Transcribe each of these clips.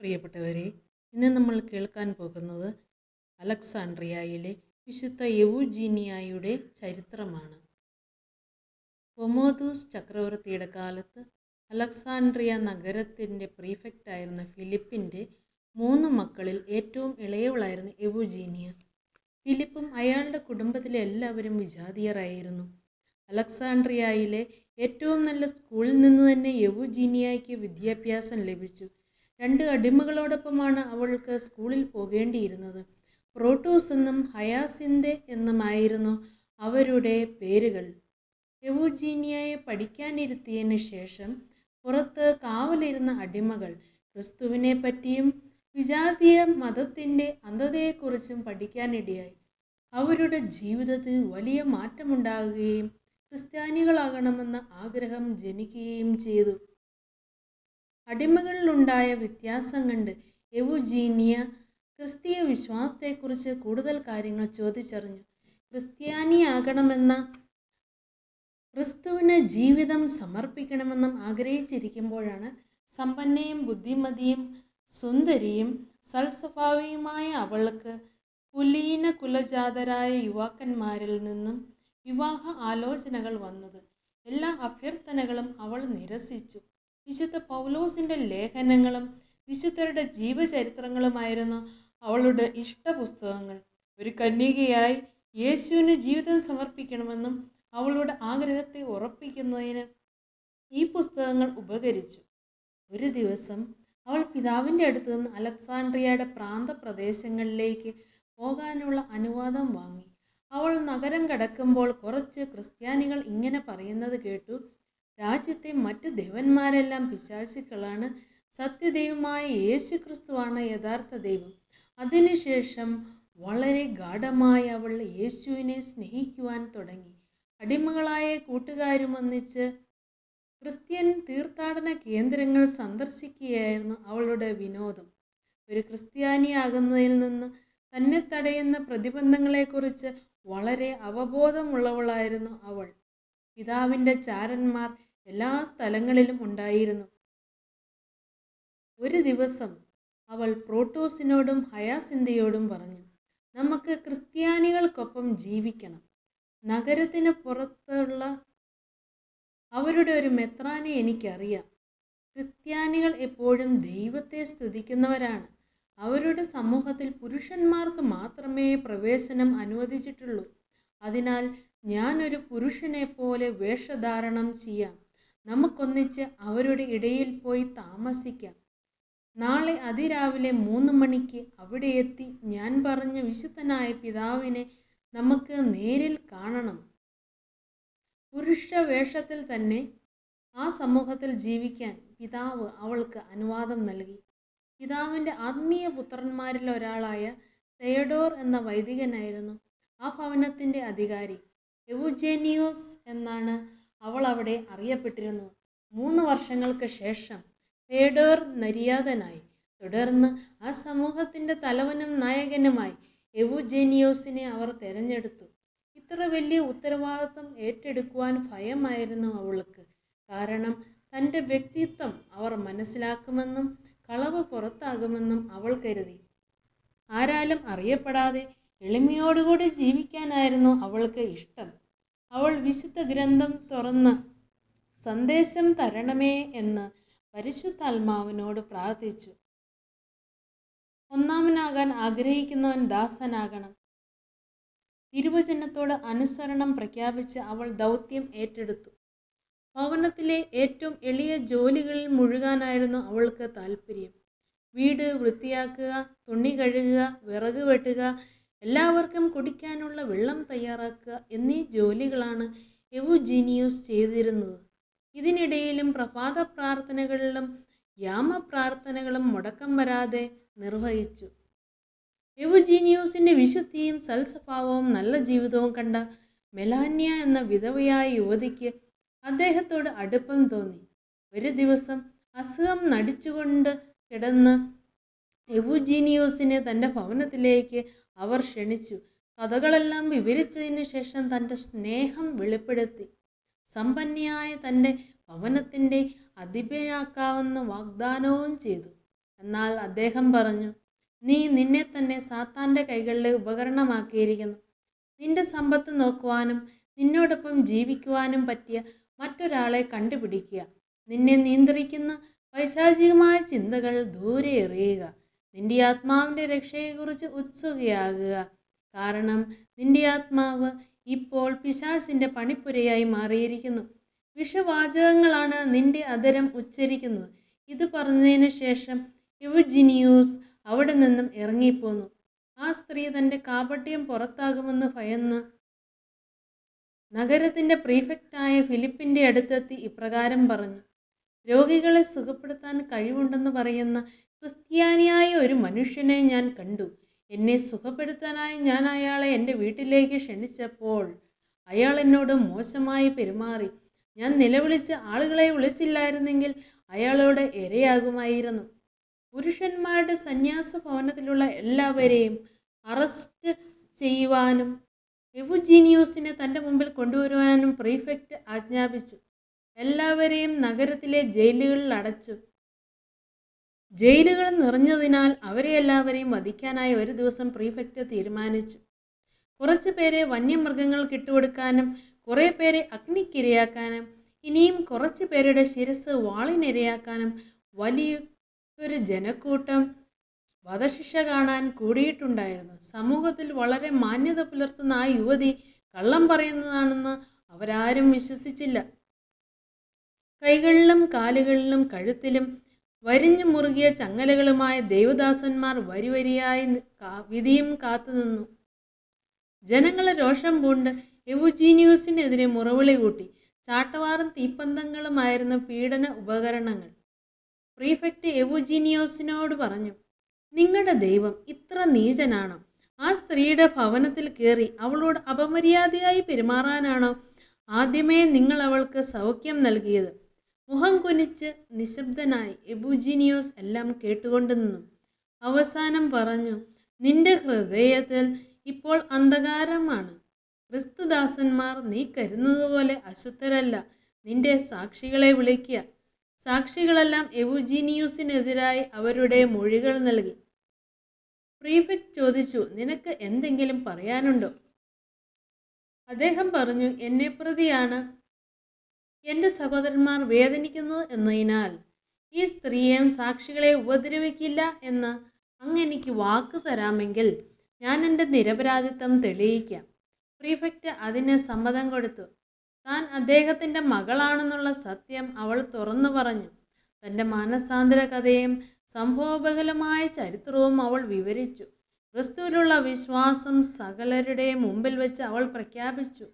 പ്രിയപ്പെട്ടവരെ, ഇന്ന് നമ്മൾ കേൾക്കാൻ പോകുന്നത് അലക്സാണ്ട്രിയയിലെ വിശുദ്ധ എവുജീനിയയുടെ ചരിത്രമാണ്. കൊമോദൂസ് ചക്രവർത്തിയുടെ കാലത്ത് അലക്സാണ്ട്രിയ നഗരത്തിൻ്റെ പ്രീഫെക്റ്റായിരുന്ന ഫിലിപ്പിൻ്റെ 3 മക്കളിൽ ഏറ്റവും ഇളയവളായിരുന്നു എവുജീനിയ. ഫിലിപ്പും അയാളുടെ കുടുംബത്തിലെ എല്ലാവരും വിജാതീയരായിരുന്നു. അലക്സാണ്ട്രിയയിലെ ഏറ്റവും നല്ല സ്കൂളിൽ നിന്ന് തന്നെ എവുജീനിയയ്ക്ക് വിദ്യാഭ്യാസം ലഭിച്ചു. 2 അടിമകളോടൊപ്പമാണ് അവൾക്ക് സ്കൂളിൽ പോകേണ്ടിയിരുന്നത്. പ്രോട്ടോസ് എന്നും ഹയാസിന്ദ എന്നുമായിരുന്നു അവരുടെ പേരുകൾ. എവുജീനിയയെ പഠിക്കാനിരുത്തിയതിനു ശേഷം പുറത്ത് കാവലിരുന്ന അടിമകൾ ക്രിസ്തുവിനെ പറ്റിയും വിജാതീയ മതത്തിൻ്റെ അന്ധതയെക്കുറിച്ചും പഠിക്കാനിടയായി. അവരുടെ ജീവിതത്തിൽ വലിയ മാറ്റമുണ്ടാകുകയും ക്രിസ്ത്യാനികളാകണമെന്ന ആഗ്രഹം ജനിക്കുകയും ചെയ്തു. അടിമകളിലുണ്ടായ വ്യത്യാസം കണ്ട് എവുജീനിയ ക്രിസ്തീയ വിശ്വാസത്തെക്കുറിച്ച് കൂടുതൽ കാര്യങ്ങൾ ചോദിച്ചറിഞ്ഞു. ക്രിസ്ത്യാനിയാകണമെന്ന ക്രിസ്തുവിന് ജീവിതം സമർപ്പിക്കണമെന്നും ആഗ്രഹിച്ചിരിക്കുമ്പോഴാണ് സമ്പന്നയും ബുദ്ധിമതിയും സുന്ദരിയും സൽസ്വഭാവിയുമായ അവൾക്ക് പുലീന കുലജാതരായ യുവാക്കന്മാരിൽ നിന്നും വിവാഹ ആലോചനകൾ വന്നത്. എല്ലാ അഭ്യർത്ഥനകളും അവൾ നിരസിച്ചു. വിശുദ്ധ പൗലോസിൻ്റെ ലേഖനങ്ങളും വിശുദ്ധരുടെ ജീവചരിത്രങ്ങളുമായിരുന്നു അവളുടെ ഇഷ്ടപുസ്തകങ്ങൾ. ഒരു കന്യകയായി യേശുവിന് ജീവിതം സമർപ്പിക്കണമെന്നും അവളുടെ ആഗ്രഹത്തെ ഉറപ്പിക്കുന്നതിന് ഈ പുസ്തകങ്ങൾ ഉപകരിച്ചു. ഒരു ദിവസം അവൾ പിതാവിൻ്റെ അടുത്ത് നിന്ന് അലക്സാണ്ട്രിയയുടെ പ്രാന്തപ്രദേശങ്ങളിലേക്ക് പോകാനുള്ള അനുവാദം വാങ്ങി. അവൾ നഗരം കടക്കുമ്പോൾ കുറച്ച് ക്രിസ്ത്യാനികൾ ഇങ്ങനെ പറയുന്നത് കേട്ടു: രാജ്യത്തെ മറ്റ് ദേവന്മാരെല്ലാം പിശാചുക്കളാണ്, സത്യദൈവമായ യേശു ക്രിസ്തുവാണ് യഥാർത്ഥ ദൈവം. അതിനുശേഷം വളരെ ഗാഢമായി അവൾ യേശുവിനെ സ്നേഹിക്കുവാൻ തുടങ്ങി. അടിമകളായ കൂട്ടുകാരുമൊന്നിച്ച് ക്രിസ്ത്യൻ തീർത്ഥാടന കേന്ദ്രങ്ങൾ സന്ദർശിക്കുകയായിരുന്നു അവളുടെ വിനോദം. ഒരു ക്രിസ്ത്യാനിയാകുന്നതിൽ നിന്ന് തന്നെ തടയുന്ന പ്രതിബന്ധങ്ങളെക്കുറിച്ച് വളരെ അവബോധമുള്ളവളായിരുന്നു അവൾ. പിതാവിൻ്റെ ചാരന്മാർ എല്ലാ സ്ഥലങ്ങളിലും ഉണ്ടായിരുന്നു. ഒരു ദിവസം അവൾ പ്രോട്ടോസിനോടും ഹയാസിന്ദയോടും പറഞ്ഞു: നമുക്ക് ക്രിസ്ത്യാനികൾക്കൊപ്പം ജീവിക്കണം. നഗരത്തിന് പുറത്തുള്ള അവരുടെ ഒരു മെത്രാനെ എനിക്കറിയാം. ക്രിസ്ത്യാനികൾ എപ്പോഴും ദൈവത്തെ സ്തുതിക്കുന്നവരാണ്. അവരുടെ സമൂഹത്തിൽ പുരുഷന്മാർക്ക് മാത്രമേ പ്രവേശനം അനുവദിച്ചിട്ടുള്ളൂ. അതിനാൽ ഞാനൊരു പുരുഷനെ പോലെ വേഷധാരണം ചെയ്യാം. നമുക്കൊന്നിച്ച് അവരുടെ ഇടയിൽ പോയി താമസിക്കാം. നാളെ അതിരാവിലെ 3 മണിക്ക് അവിടെ എത്തി ഞാൻ പറഞ്ഞ വിശുദ്ധനായ പിതാവിനെ നമുക്ക് നേരിൽ കാണണം. പുരുഷ വേഷത്തിൽ തന്നെ ആ സമൂഹത്തിൽ ജീവിക്കാൻ പിതാവ് അവൾക്ക് അനുവാദം നൽകി. പിതാവിൻ്റെ ആത്മീയ പുത്രന്മാരിൽ ഒരാളായ ടേഡോർ എന്ന വൈദികനായിരുന്നു ആ ഭവനത്തിൻ്റെ അധികാരി. എവുജീനിയൂസ് എന്നാണ് അവൾ അവിടെ അറിയപ്പെട്ടിരുന്നത്. 3 വർഷങ്ങൾക്ക് ശേഷം ടേഡോർ നിര്യാതനായി. തുടർന്ന് ആ സമൂഹത്തിൻ്റെ തലവനും നായകനുമായി എവുജീനിയൂസിനെ അവർ തിരഞ്ഞെടുത്തു. ഇത്ര വലിയ ഉത്തരവാദിത്വം ഏറ്റെടുക്കുവാൻ ഭയമായിരുന്നു അവൾക്ക്. കാരണം തൻ്റെ വ്യക്തിത്വം അവർ മനസ്സിലാക്കുമെന്നും കളവ് പുറത്താകുമെന്നും അവൾ കരുതി. ആരാലും അറിയപ്പെടാതെ എളിമയോടുകൂടി ജീവിക്കാനായിരുന്നു അവൾക്ക് ഇഷ്ടം. അവൾ വിശുദ്ധ ഗ്രന്ഥം തുറന്ന് സന്ദേശം തരണമേ എന്ന് പരിശുദ്ധാത്മാവിനോട് പ്രാർത്ഥിച്ചു. ഒന്നാമനാകാൻ ആഗ്രഹിക്കുന്നവൻ ദാസനാകണം. തിരുവചനത്തോട് അനുസരണം പ്രഖ്യാപിച്ച് അവൾ ദൗത്യം ഏറ്റെടുത്തു. ഭവനത്തിലെ ഏറ്റവും എളിയ ജോലികളിൽ മുഴുകാനായിരുന്നു അവൾക്ക് താല്പര്യം. വീട് വൃത്തിയാക്കുക, തുണി കഴുകുക, വിറക് വെട്ടുക, എല്ലാവർക്കും കുടിക്കാനുള്ള വെള്ളം തയ്യാറാക്കുക എന്നീ ജോലികളാണ് എവുജീനിയൂസ് ചെയ്തിരുന്നത്. ഇതിനിടയിലും പ്രഭാത പ്രാർത്ഥനകളിലും യാമപ്രാർത്ഥനകളും മുടക്കം വരാതെ നിർവഹിച്ചു. എവുജീനിയൂസിൻ്റെ വിശുദ്ധിയും സൽസ്വഭാവവും നല്ല ജീവിതവും കണ്ട മെലാനിയ എന്ന വിധവയായ യുവതിക്ക് അദ്ദേഹത്തോട് അടുപ്പം തോന്നി. ഒരു ദിവസം അസുഖം നടിച്ചുകൊണ്ട് കിടന്ന് എവുജീനിയൂസിനെ തൻ്റെ ഭവനത്തിലേക്ക് അവർ ക്ഷണിച്ചു. കഥകളെല്ലാം വിവരിച്ചതിന് ശേഷം തൻ്റെ സ്നേഹം വെളിപ്പെടുത്തി. സമ്പന്നയായ തൻ്റെ ഭവനത്തിൻ്റെ അധിപനാക്കാവുന്ന വാഗ്ദാനവും ചെയ്തു. എന്നാൽ അദ്ദേഹം പറഞ്ഞു, നീ നിന്നെ തന്നെ സാത്താൻ്റെ കൈകളിലെ ഉപകരണമാക്കിയിരിക്കുന്നു. നിന്റെ സമ്പത്ത് നോക്കുവാനും നിന്നോടൊപ്പം ജീവിക്കുവാനും പറ്റിയ മറ്റൊരാളെ കണ്ടുപിടിക്കുക. നിന്നെ നിയന്ത്രിക്കുന്ന പൈശാചികമായ ചിന്തകൾ ദൂരെ എറിയുക. നിന്റെ ആത്മാവിൻ്റെ രക്ഷയെക്കുറിച്ച് ഉത്സുകയാകുക. കാരണം നിന്റെ ആത്മാവ് ഇപ്പോൾ പിശാചിൻ്റെ പണിപ്പുരയായി മാറിയിരിക്കുന്നു. വിഷവാചകങ്ങളാണ് നിന്റെ അധരം ഉച്ചരിക്കുന്നത്. ഇത് പറഞ്ഞതിന് ശേഷം എവുജീനിയൂസ് അവിടെ നിന്നും ഇറങ്ങിപ്പോന്നു. ആ സ്ത്രീ തൻ്റെ കാപട്യം പുറത്താകുമെന്ന് ഭയന്ന് നഗരത്തിൻ്റെ പ്രീഫെക്റ്റായ ഫിലിപ്പിൻ്റെ അടുത്തെത്തി ഇപ്രകാരം പറഞ്ഞു, രോഗികളെ സുഖപ്പെടുത്താൻ കഴിവുണ്ടെന്ന് പറയുന്ന ക്രിസ്ത്യാനിയായ ഒരു മനുഷ്യനെ ഞാൻ കണ്ടു. എന്നെ സുഖപ്പെടുത്താനായി ഞാൻ അയാളെ എൻ്റെ വീട്ടിലേക്ക് ക്ഷണിച്ചപ്പോൾ അയാൾ എന്നോട് മോശമായി പെരുമാറി. ഞാൻ നിലവിളിച്ച് ആളുകളെ വിളിച്ചില്ലായിരുന്നെങ്കിൽ അയാളോട് ഇരയാകുമായിരുന്നു. പുരുഷന്മാരുടെ സന്യാസ ഭവനത്തിലുള്ള എല്ലാവരെയും അറസ്റ്റ് ചെയ്യുവാനും എവുജീനിയൂസിനെ തൻ്റെ മുമ്പിൽ കൊണ്ടുവരുവാനും പ്രീഫെക്റ്റ് ആജ്ഞാപിച്ചു. എല്ലാവരെയും നഗരത്തിലെ ജയിലുകളിൽ അടച്ചു. ജയിലുകൾ നിറഞ്ഞതിനാൽ അവരെല്ലാവരെയും വധിക്കാനായി ഒരു ദിവസം പ്രീഫെക്റ്റ് തീരുമാനിച്ചു. കുറച്ചു പേരെ വന്യമൃഗങ്ങൾക്ക് ഇട്ടുകൊടുക്കാനും കുറേ പേരെ അഗ്നിക്കിരയാക്കാനും ഇനിയും കുറച്ചു പേരുടെ ശിരസ് വാളിനിരയാക്കാനും വലിയൊരു ജനക്കൂട്ടം വധശിക്ഷ കാണാൻ കൂടിയിട്ടുണ്ടായിരുന്നു. സമൂഹത്തിൽ വളരെ മാന്യത പുലർത്തുന്ന ആ യുവതി കള്ളം പറയുന്നതാണെന്ന് അവരാരും വിശ്വസിച്ചില്ല. കൈകളിലും കാലുകളിലും കഴുത്തിലും വരിഞ്ഞു മുറുകിയ ചങ്ങലകളുമായ ദൈവദാസന്മാർ വരിവരിയായി വിധിയും കാത്തുനിന്നു. ജനങ്ങളെ രോഷം പൂണ്ട് എവുജീനിയൂസിനെതിരെ മുറവിളി കൂട്ടി. ചാട്ടവാറും തീപ്പന്തങ്ങളുമായിരുന്നു പീഡന ഉപകരണങ്ങൾ. പ്രീഫെക്റ്റ് എവുജീനിയൂസിനോട് പറഞ്ഞു, നിങ്ങളുടെ ദൈവം ഇത്ര നീചനാണോ? ആ സ്ത്രീയുടെ ഭവനത്തിൽ കയറി അവളോട് അപമര്യാദയായി പെരുമാറാനാണോ ആദ്യമേ നിങ്ങൾ അവൾക്ക് സൗഖ്യം നൽകിയത്? മുഖം കുനിച്ച് നിശബ്ദനായി എവുജീനിയൂസ് എല്ലാം കേട്ടുകൊണ്ട് നിന്നു. അവസാനം പറഞ്ഞു, നിന്റെ ഹൃദയത്തിൽ ഇപ്പോൾ അന്ധകാരമാണ്. ക്രിസ്തുദാസന്മാർ നീ കരുതുന്നതുപോലെ അശുദ്ധരല്ല. നിന്റെ സാക്ഷികളെ വിളിക്കുക. സാക്ഷികളെല്ലാം എവുജീനിയൂസിനെതിരായി അവരുടെ മൊഴികൾ നൽകി. പ്രീഫെക്റ്റ് ചോദിച്ചു, നിനക്ക് എന്തെങ്കിലും പറയാനുണ്ടോ? അദ്ദേഹം പറഞ്ഞു, എന്നെ പ്രതിയാണ് എൻ്റെ സഹോദരന്മാർ വേദനിക്കുന്നത് എന്നതിനാൽ ഈ സ്ത്രീയെയും സാക്ഷികളെ ഉപദ്രവിക്കില്ല എന്ന് അങ്ങെനിക്ക് വാക്ക് തരാമെങ്കിൽ ഞാൻ എൻ്റെ നിരപരാധിത്വം തെളിയിക്കാം. പ്രീഫെക്റ്റ് അതിന് സമ്മതം കൊടുത്തു. താൻ അദ്ദേഹത്തിൻ്റെ മകളാണെന്നുള്ള സത്യം അവൾ തുറന്നു പറഞ്ഞു. തൻ്റെ മാനസാന്തര കഥയും സംഭവബഹലമായ ചരിത്രവും അവൾ വിവരിച്ചു. ക്രിസ്തുവിലുള്ള വിശ്വാസം സകലരുടെ മുമ്പിൽ വെച്ച് അവൾ പ്രഖ്യാപിച്ചു.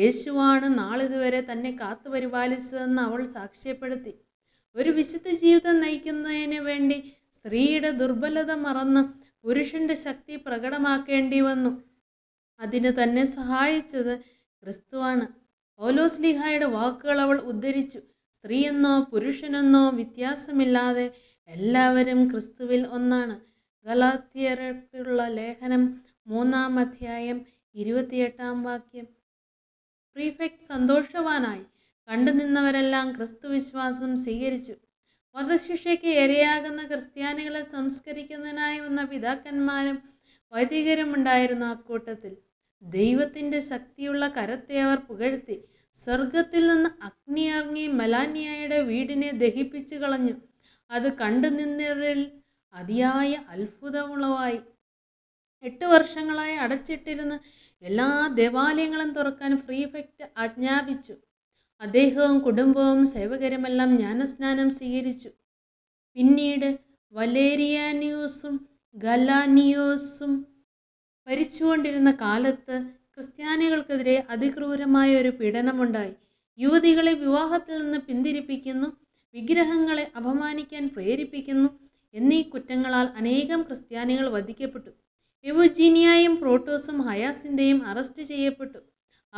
യേശുവാണ് നാളിതുവരെ തന്നെ കാത്തു പരിപാലിച്ചതെന്ന് അവൾ സാക്ഷ്യപ്പെടുത്തി. ഒരു വിശുദ്ധ ജീവിതം നയിക്കുന്നതിന് വേണ്ടി സ്ത്രീയുടെ ദുർബലത മറന്ന് പുരുഷൻ്റെ ശക്തി പ്രകടമാക്കേണ്ടി വന്നു. അതിന് തന്നെ സഹായിച്ചത് ക്രിസ്തുവാണ്. പൗലോസ് ലീഹായുടെ വാക്കുകൾ അവൾ ഉദ്ധരിച്ചു. സ്ത്രീയെന്നോ പുരുഷനെന്നോ വ്യത്യാസമില്ലാതെ എല്ലാവരും ക്രിസ്തുവിൽ ഒന്നാണ്. ഗലാത്യർക്കുള്ള ലേഖനം 3-ാം അധ്യായം 28-ാം വാക്യം. പ്രീഫെക്റ്റ് സന്തോഷവാനായി. കണ്ടുനിന്നവരെല്ലാം ക്രിസ്തു വിശ്വാസം സ്വീകരിച്ചു. വധശിക്ഷയ്ക്ക് ഇരയാകുന്ന ക്രിസ്ത്യാനികളെ സംസ്കരിക്കുന്നതിനായി വന്ന പിതാക്കന്മാരും വൈദികരുമുണ്ടായിരുന്നു അക്കൂട്ടത്തിൽ. ദൈവത്തിൻ്റെ ശക്തിയുള്ള കരത്തെ അവർ പുകഴ്ത്തി. സ്വർഗത്തിൽ നിന്ന് അഗ്നി ഇറങ്ങി മെലാനിയയുടെ വീടിനെ ദഹിപ്പിച്ചു കളഞ്ഞു. അത് കണ്ടു നിന്നവരിൽ അതിയായ അത്ഭുതമുളവായി. 8 വർഷങ്ങളായി അടച്ചിട്ടിരുന്ന എല്ലാ ദേവാലയങ്ങളും തുറക്കാൻ പ്രീഫെക്റ്റ് ആജ്ഞാപിച്ചു. അദ്ദേഹവും കുടുംബവും സേവകരുമെല്ലാം ജ്ഞാനസ്നാനം സ്വീകരിച്ചു. പിന്നീട് വലേരിയാനിയൂസും ഗലാനിയൂസും ഭരിച്ചുകൊണ്ടിരുന്ന കാലത്ത് ക്രിസ്ത്യാനികൾക്കെതിരെ അതിക്രൂരമായ ഒരു പീഡനമുണ്ടായി. യുവതികളെ വിവാഹത്തിൽ നിന്ന് പിന്തിരിപ്പിക്കുന്നു, വിഗ്രഹങ്ങളെ അപമാനിക്കാൻ പ്രേരിപ്പിക്കുന്നു എന്നീ കുറ്റങ്ങളാൽ അനേകം ക്രിസ്ത്യാനികൾ വധിക്കപ്പെട്ടു. എവുജീനിയയും പ്രോട്ടോസും ഹയാസിന്ദയും അറസ്റ്റ് ചെയ്യപ്പെട്ടു.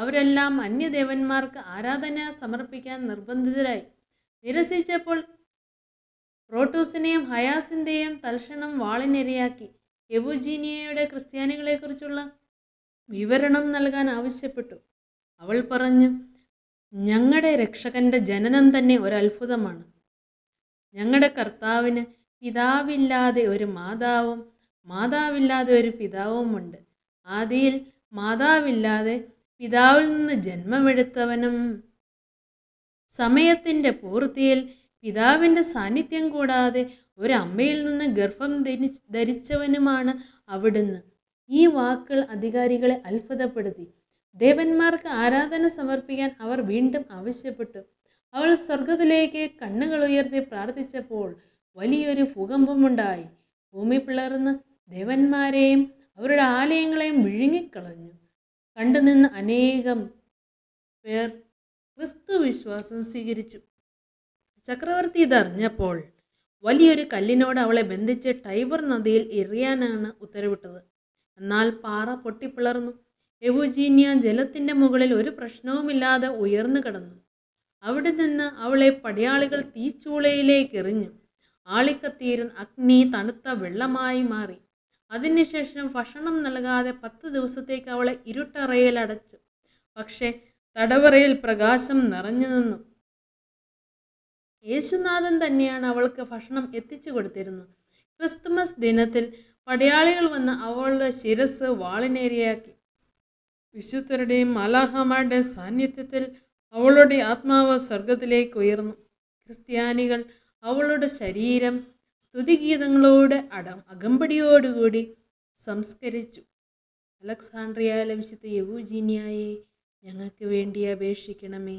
അവരെല്ലാം അന്യദേവന്മാർക്ക് ആരാധന സമർപ്പിക്കാൻ നിർബന്ധിതരായി. നിരസിച്ചപ്പോൾ പ്രോട്ടോസിനെയും ഹയാസിന്ദയെയും തൽക്ഷണം വാളിനിരയാക്കി. എവുജീനിയയുടെ ക്രിസ്ത്യാനികളെക്കുറിച്ചുള്ള വിവരണം നൽകാൻ ആവശ്യപ്പെട്ടു. അവൾ പറഞ്ഞു, ഞങ്ങളുടെ രക്ഷകൻ്റെ ജനനം തന്നെ ഒരത്ഭുതമാണ്. ഞങ്ങളുടെ കർത്താവിന് പിതാവില്ലാതെ ഒരു മാതാവും മാതാവില്ലാതെ ഒരു പിതാവുമുണ്ട്. ആദിയിൽ മാതാവില്ലാതെ പിതാവിൽ നിന്ന് ജന്മമെടുത്തവനും സമയത്തിൻ്റെ പൂർത്തിയിൽ പിതാവിൻ്റെ സാന്നിധ്യം കൂടാതെ ഒരമ്മയിൽ നിന്ന് ഗർഭം ധരിച്ചവനുമാണ് അവിടുന്ന്. ഈ വാക്കുകൾ അധികാരികളെ അത്ഭുതപ്പെടുത്തി. ദേവന്മാർക്ക് ആരാധന സമർപ്പിക്കാൻ അവർ വീണ്ടും ആവശ്യപ്പെട്ടു. അവൾ സ്വർഗത്തിലേക്ക് കണ്ണുകൾ ഉയർത്തി പ്രാർത്ഥിച്ചപ്പോൾ വലിയൊരു ഭൂകമ്പമുണ്ടായി. ഭൂമി പിളർന്ന് ദേവന്മാരെയും അവരുടെ ആലയങ്ങളെയും വിഴുങ്ങിക്കളഞ്ഞു. കണ്ടുനിന്ന് അനേകം പേർ ക്രിസ്തു വിശ്വാസം സ്വീകരിച്ചു. ചക്രവർത്തി ഇതറിഞ്ഞപ്പോൾ വലിയൊരു കല്ലിനോട് അവളെ ബന്ധിച്ച് ടൈബർ നദിയിൽ എറിയാനാണ് ഉത്തരവിട്ടത്. എന്നാൽ പാറ പൊട്ടിപ്പിളർന്നു. എവുജീനിയ ജലത്തിൻ്റെ മുകളിൽ ഒരു പ്രശ്നവുമില്ലാതെ ഉയർന്നു കിടന്നു. അവിടെ നിന്ന് അവളെ പടയാളികൾ തീച്ചൂളയിലേക്ക് എറിഞ്ഞു. ആളിക്കത്തിയിരുന്ന അഗ്നി തണുത്ത വെള്ളമായി മാറി. അതിനുശേഷം ഭക്ഷണം നൽകാതെ 10 ദിവസത്തേക്ക് അവളെ ഇരുട്ടറയിൽ അടച്ചു. പക്ഷേ തടവറയിൽ പ്രകാശം നിറഞ്ഞു നിന്നു. യേശുനാഥൻ തന്നെയാണ് അവൾക്ക് ഭക്ഷണം എത്തിച്ചു കൊടുത്തിരുന്നത്. ക്രിസ്തുമസ് ദിനത്തിൽ പടയാളികൾ വന്ന് അവളുടെ ശിരസ് വാളിനേരിയാക്കി. വിശുദ്ധരുടെയും മാലാഹമാരുടെ സാന്നിധ്യത്തിൽ അവളുടെ ആത്മാവ് സ്വർഗത്തിലേക്ക് ഉയർന്നു. ക്രിസ്ത്യാനികൾ അവളുടെ ശരീരം സ്തുതിഗീതങ്ങളോട് അകമ്പടിയോടുകൂടി സംസ്കരിച്ചു. അലക്സാണ്ട്രിയയിലെ വിശുദ്ധ എവുജീനിയയെ ഞങ്ങൾക്ക് വേണ്ടി അപേക്ഷിക്കണമേ.